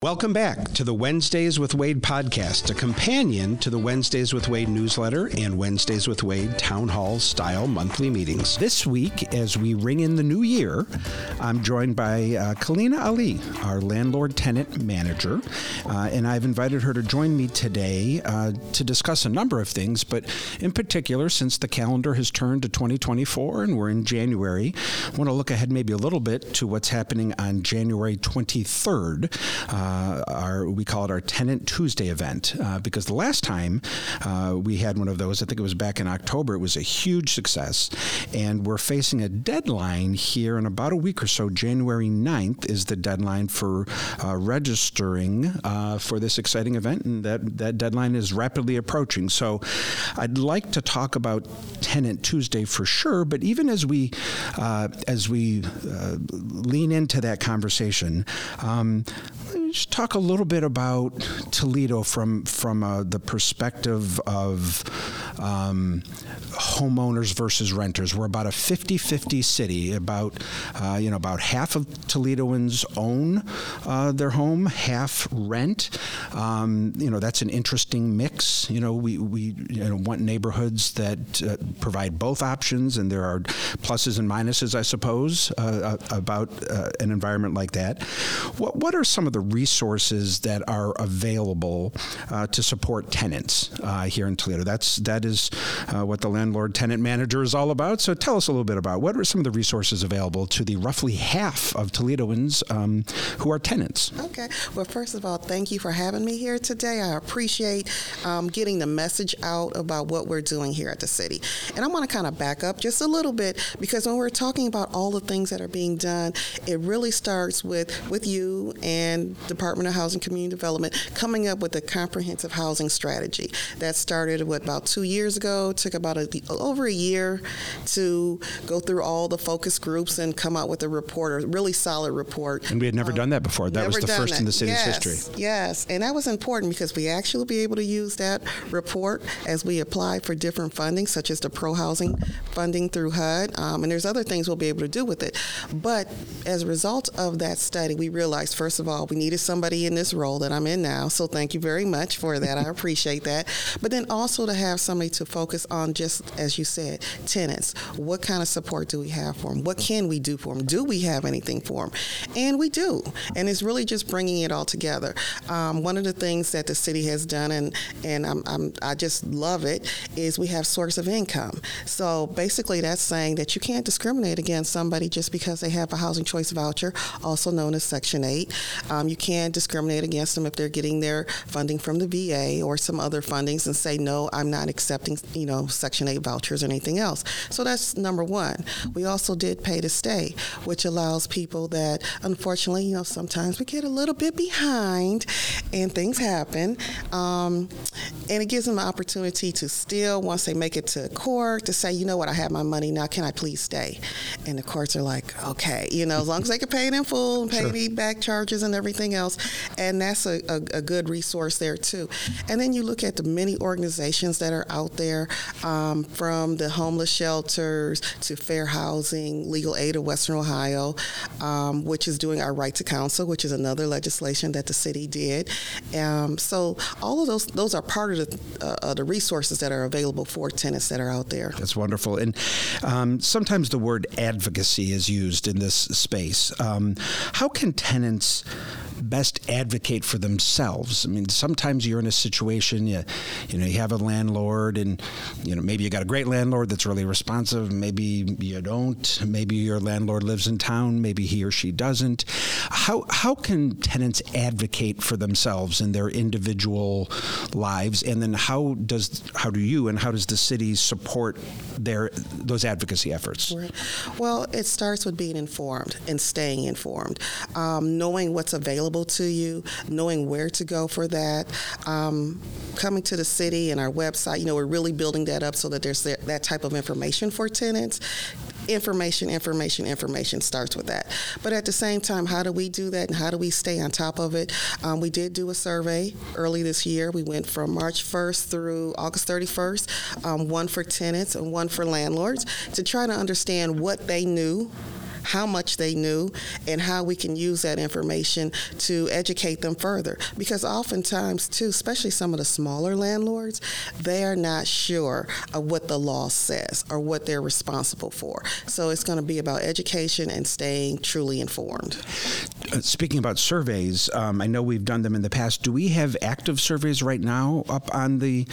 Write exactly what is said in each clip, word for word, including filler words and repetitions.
Welcome back to the Wednesdays with Wade podcast, a companion to the Wednesdays with Wade newsletter and Wednesdays with Wade town hall style monthly meetings. This week, as we ring in the new year, I'm joined by uh, Colleen Ali, our landlord-tenant manager, uh, and I've invited her to join me today uh, to discuss a number of things, but in particular, since the calendar has turned to twenty twenty-four and we're in January, I want to look ahead maybe a little bit to what's happening on January twenty-third. Uh, Uh, our, we call it our Tenant Tuesday event uh, because the last time uh, we had one of those, I think it was back in October, it was a huge success. And we're facing a deadline here in about a week or so. January ninth is the deadline for uh, registering uh, for this exciting event, and that, that deadline is rapidly approaching. So I'd like to talk about Tenant Tuesday for sure, but even as we, uh, as we uh, lean into that conversation, um, just talk a little bit about Toledo from from uh, the perspective of um, homeowners versus renters. We're about a fifty-fifty city. About uh, you know about half of Toledoans own uh, their home, half rent. Um, you know that's an interesting mix. You know we we you know, want neighborhoods that uh, provide both options, and there are pluses and minuses, I suppose, uh, about uh, an environment like that. What what are some of the resources that are available uh, to support tenants uh, here in Toledo? That's that is uh, what the landlord tenant manager is all about. So tell us a little bit about what are some of the resources available to the roughly half of Toledoans um, who are tenants. Okay. Well, first of all, thank you for having me here today. I appreciate um, getting the message out about what we're doing here at the city. And I want to kind of back up just a little bit, because when we're talking about all the things that are being done, it really starts with with you and Department of Housing Community Development coming up with a comprehensive housing strategy that started what, about two years ago, took about a, over a year to go through all the focus groups and come out with a report, a really solid report. And we had never um, done that before. That was the first that. in the city's yes, history. Yes, and that was important because we actually will be able to use that report as we apply for different funding, such as the pro-housing funding through H U D, um, and there's other things we'll be able to do with it. But as a result of that study, we realized, first of all, we needed somebody in this role that I'm in now, so thank you very much for that. I appreciate that. But then also to have somebody to focus on, just as you said, tenants. What kind of support do we have for them? What can we do for them? Do we have anything for them? And we do. And it's really just bringing it all together. Um, one of the things that the city has done, and and I'm, I'm, I just love it, is we have source of income. So basically that's saying that you can't discriminate against somebody just because they have a housing choice voucher, also known as Section eight. Um, You can discriminate against them if they're getting their funding from the V A or some other fundings and say, no, I'm not accepting, you know, Section eight vouchers or anything else. So that's number one. We also did pay to stay, which allows people that, unfortunately, you know, sometimes we get a little bit behind and things happen. Um, and it gives them an opportunity to still, once they make it to court, to say, you know what, I have my money now, can I please stay? And the courts are like, okay, you know, as long as they can pay it in full and pay sure. me back charges and everything else, and that's a, a, a good resource there too. And then you look at the many organizations that are out there, um, from the homeless shelters to Fair Housing, Legal Aid of Western Ohio, um, which is doing our right to counsel, which is another legislation that the city did. Um, so all of those those are part of the, uh, uh, the resources that are available for tenants that are out there. That's wonderful. And um, sometimes the word advocacy is used in this space. Um, how can tenants best advocate for themselves? I mean, sometimes you're in a situation, you, you know, you have a landlord, and you know, maybe you got a great landlord that's really responsive. Maybe you don't. Maybe your landlord lives in town. Maybe he or she doesn't. How how can tenants advocate for themselves in their individual lives? And then how does how do you and how does the city support their those advocacy efforts? Right. Well, it starts with being informed and staying informed, um, knowing what's available to you, knowing where to go for that, um, coming to the city and our website. You know, we're really building that up so that there's that type of information for tenants. Information, information, information starts with that. But at the same time, how do we do that and how do we stay on top of it? Um, we did do a survey early this year. We went from March first through August thirty-first, um, one for tenants and one for landlords, to try to understand what they knew, how much they knew, and how we can use that information to educate them further. Because oftentimes, too, especially some of the smaller landlords, they are not sure of what the law says or what they're responsible for. So it's going to be about education and staying truly informed. Speaking about surveys, um, I know we've done them in the past. Do we have active surveys right now up on the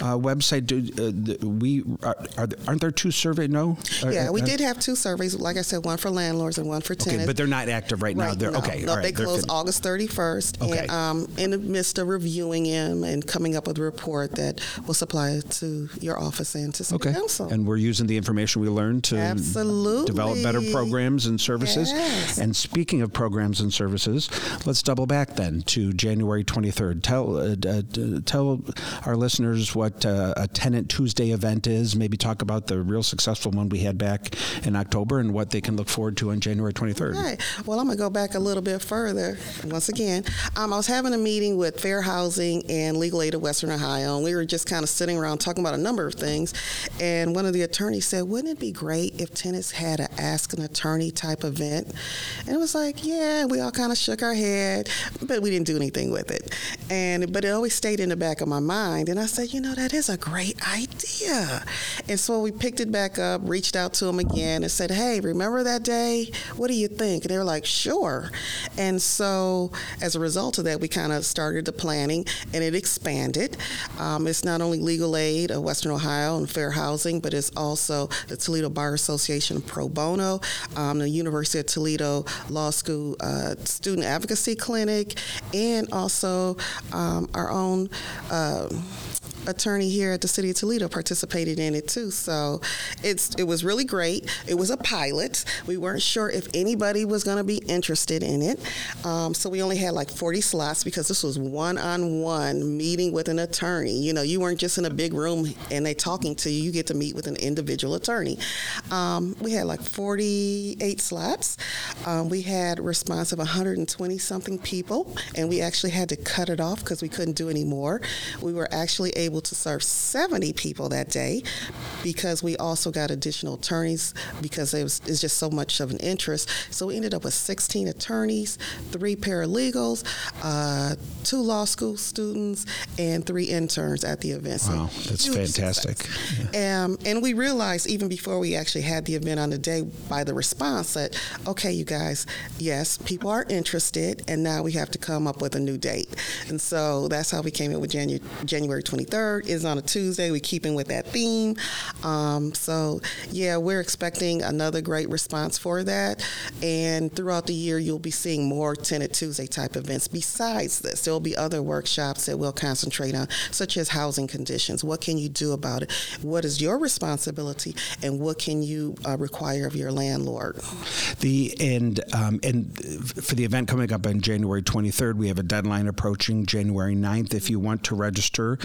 uh, website? Do uh, the, we are, are there, aren't there two surveys? No. Yeah, uh, we uh, did have two surveys. Like I said, one for landlords and one for tenants. Okay, but they're not active right, right now. They're no, okay. No, all right, they closed August thirty-first. Okay. And, um, in the midst of reviewing them and coming up with a report that will supply to your office and to city okay. council. And we're using the information we learned to Absolutely. develop better programs and services. Yes. And speaking of programs and services, let's double back then to January twenty-third. Tell uh, uh, tell our listeners what uh, a Tenant Tuesday event is. Maybe talk about the real successful one we had back in October and what they can look forward to on January twenty-third. All right. Well, I'm going to go back a little bit further once again. Um, I was having a meeting with Fair Housing and Legal Aid of Western Ohio, and we were just kind of sitting around talking about a number of things. And one of the attorneys said, wouldn't it be great if tenants had an Ask an Attorney type event? And it was like, yeah, we all kind of shook our head, but we didn't do anything with it. And but it always stayed in the back of my mind. And I said, you know, that is a great idea. And so we picked it back up, reached out to them again, and said, hey, remember that day? What do you think? And they were like, sure. And so as a result of that, we kind of started the planning, and it expanded. Um, it's not only Legal Aid of Western Ohio and Fair Housing, but it's also the Toledo Bar Association Pro Bono, um, the University of Toledo Law School uh, Student Advocacy Clinic, and also um, our own uh, attorney here at the City of Toledo participated in it too. So it's it was really great. It was a pilot. We weren't sure if anybody was going to be interested in it. Um, so we only had like forty slots because this was one-on-one meeting with an attorney. You know, you weren't just in a big room and they talking to you. You get to meet with an individual attorney. Um, we had like forty-eight slots. Um, we had a response of one hundred twenty something people, and we actually had to cut it off because we couldn't do any more. We were actually able to serve seventy people that day because we also got additional attorneys because it was, it was just so much of an interest. So we ended up with sixteen attorneys, three paralegals, uh, two law school students, and three interns at the event. Wow, so that's fantastic. Yeah. Um, and we realized even before we actually had the event on the day by the response that, okay, you guys, yes, people are interested, and now we have to come up with a new date. And so that's how we came up with January, January twenty-third. Third is on a Tuesday. We're keeping with that theme. Um, so, yeah, we're expecting another great response for that. And throughout the year, you'll be seeing more Tenant Tuesday type events. Besides this, there'll be other workshops that we'll concentrate on, such as housing conditions. What can you do about it? What is your responsibility? And what can you uh, require of your landlord? The and um, and for the event coming up on January twenty-third, we have a deadline approaching January ninth. If you want to register,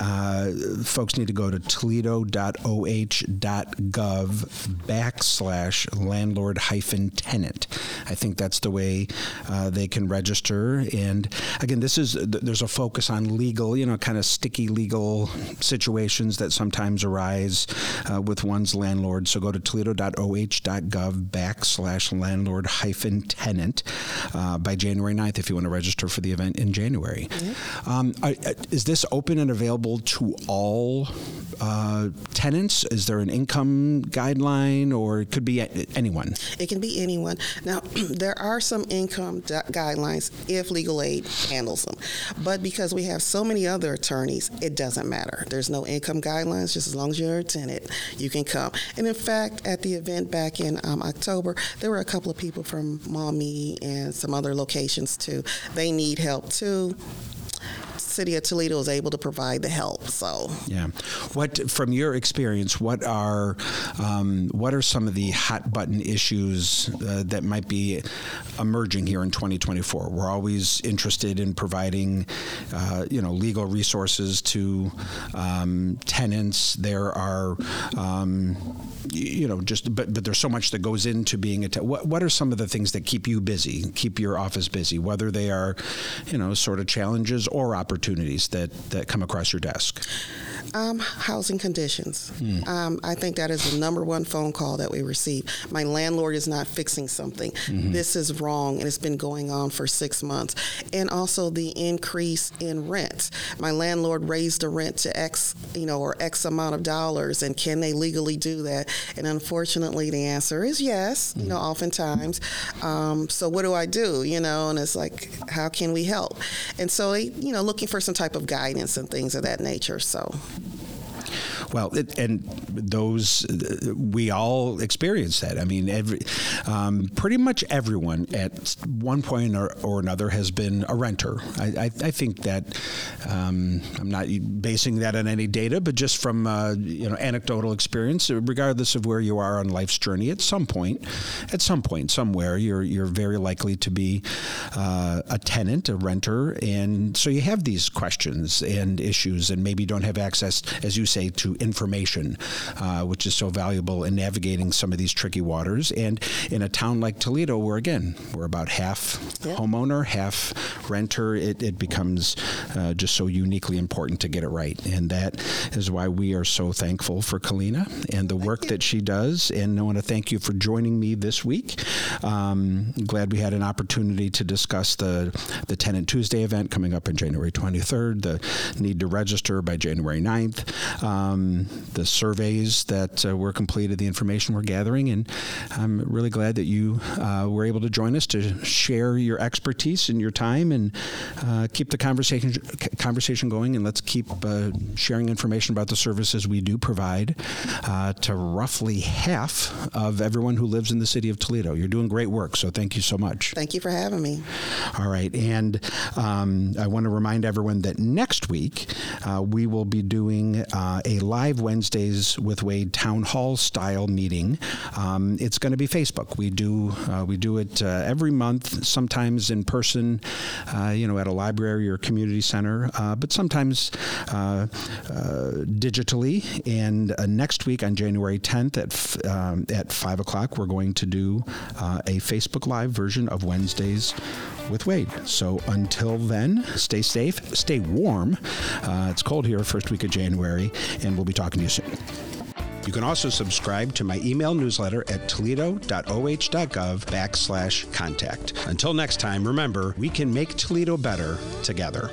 Uh, folks need to go to toledo dot o h dot gov backslash landlord hyphen tenant. I think that's the way uh, they can register. And again, this is there's a focus on legal, you know, kind of sticky legal situations that sometimes arise uh, with one's landlord. So go to toledo dot o h dot gov backslash landlord hyphen tenant uh, by January ninth if you want to register for the event in January. Mm-hmm. Um, are, is this open and available to all uh, tenants? Is there an income guideline, or it could be a- anyone? It can be anyone. Now, there are some income du- guidelines if Legal Aid handles them, but because we have so many other attorneys, it doesn't matter. There's no income guidelines. Just as long as you're a tenant, you can come. And in fact, at the event back in um, October, there were a couple of people from Maumee and some other locations too. They need help too. City of Toledo is able to provide the help. So, yeah, what from your experience, what are um, what are some of the hot button issues uh, that might be emerging here in twenty twenty-four? We're always interested in providing, uh, you know, legal resources to um, tenants. There are, um, you know, just but but there's so much that goes into being a tenant. What what are some of the things that keep you busy, keep your office busy? Whether they are, you know, sort of challenges or opportunities. opportunities that, that come across your desk? Um, housing conditions. Mm. Um, I think that is the number one phone call that we receive. My landlord is not fixing something. Mm-hmm. This is wrong, and it's been going on for six months. And also the increase in rent. My landlord raised the rent to X, you know, or X amount of dollars, and can they legally do that? And unfortunately, the answer is yes, mm-hmm. you know, oftentimes. Um, so what do I do, you know? And it's like, how can we help? And so, you know, looking for some type of guidance and things of that nature, so. Well, it, and those, we all experience that. I mean, every, um, pretty much everyone at one point or, or another has been a renter. I, I, I think that, um, I'm not basing that on any data, but just from, uh, you know, anecdotal experience, regardless of where you are on life's journey, at some point, at some point, somewhere, you're, you're very likely to be uh, a tenant, a renter. And so you have these questions and issues, and maybe don't have access, as you say, to information, uh, which is so valuable in navigating some of these tricky waters. And in a town like Toledo, where again, we're about half yep. homeowner, half renter, it, it becomes uh, just so uniquely important to get it right. And that is why we are so thankful for Kalina and the work that she does. And I want to thank you for joining me this week. Um, glad we had an opportunity to discuss the, the Tenant Tuesday event coming up on January twenty-third, the need to register by January ninth. Um, The surveys that uh, were completed, the information we're gathering, and I'm really glad that you uh, were able to join us to share your expertise and your time, and uh, keep the conversation conversation going. And let's keep uh, sharing information about the services we do provide uh, to roughly half of everyone who lives in the city of Toledo. You're doing great work, so thank you so much. Thank you for having me. All right, and um, I want to remind everyone that next week uh, we will be doing uh, a live Live Wednesdays with Wade town hall style meeting. Um, it's going to be Facebook. We do uh, we do it uh, every month. Sometimes in person, uh, you know, at a library or community center, uh, but sometimes uh, uh, digitally. And uh, next week on January tenth at f- um, at five o'clock, we're going to do uh, a Facebook Live version of Wednesdays with Wade. So until then, stay safe, stay warm. Uh, it's cold here first week of January, and we'll be talking to you soon. You can also subscribe to my email newsletter at toledo.oh.gov backslash contact. Until next time, remember, we can make Toledo better together.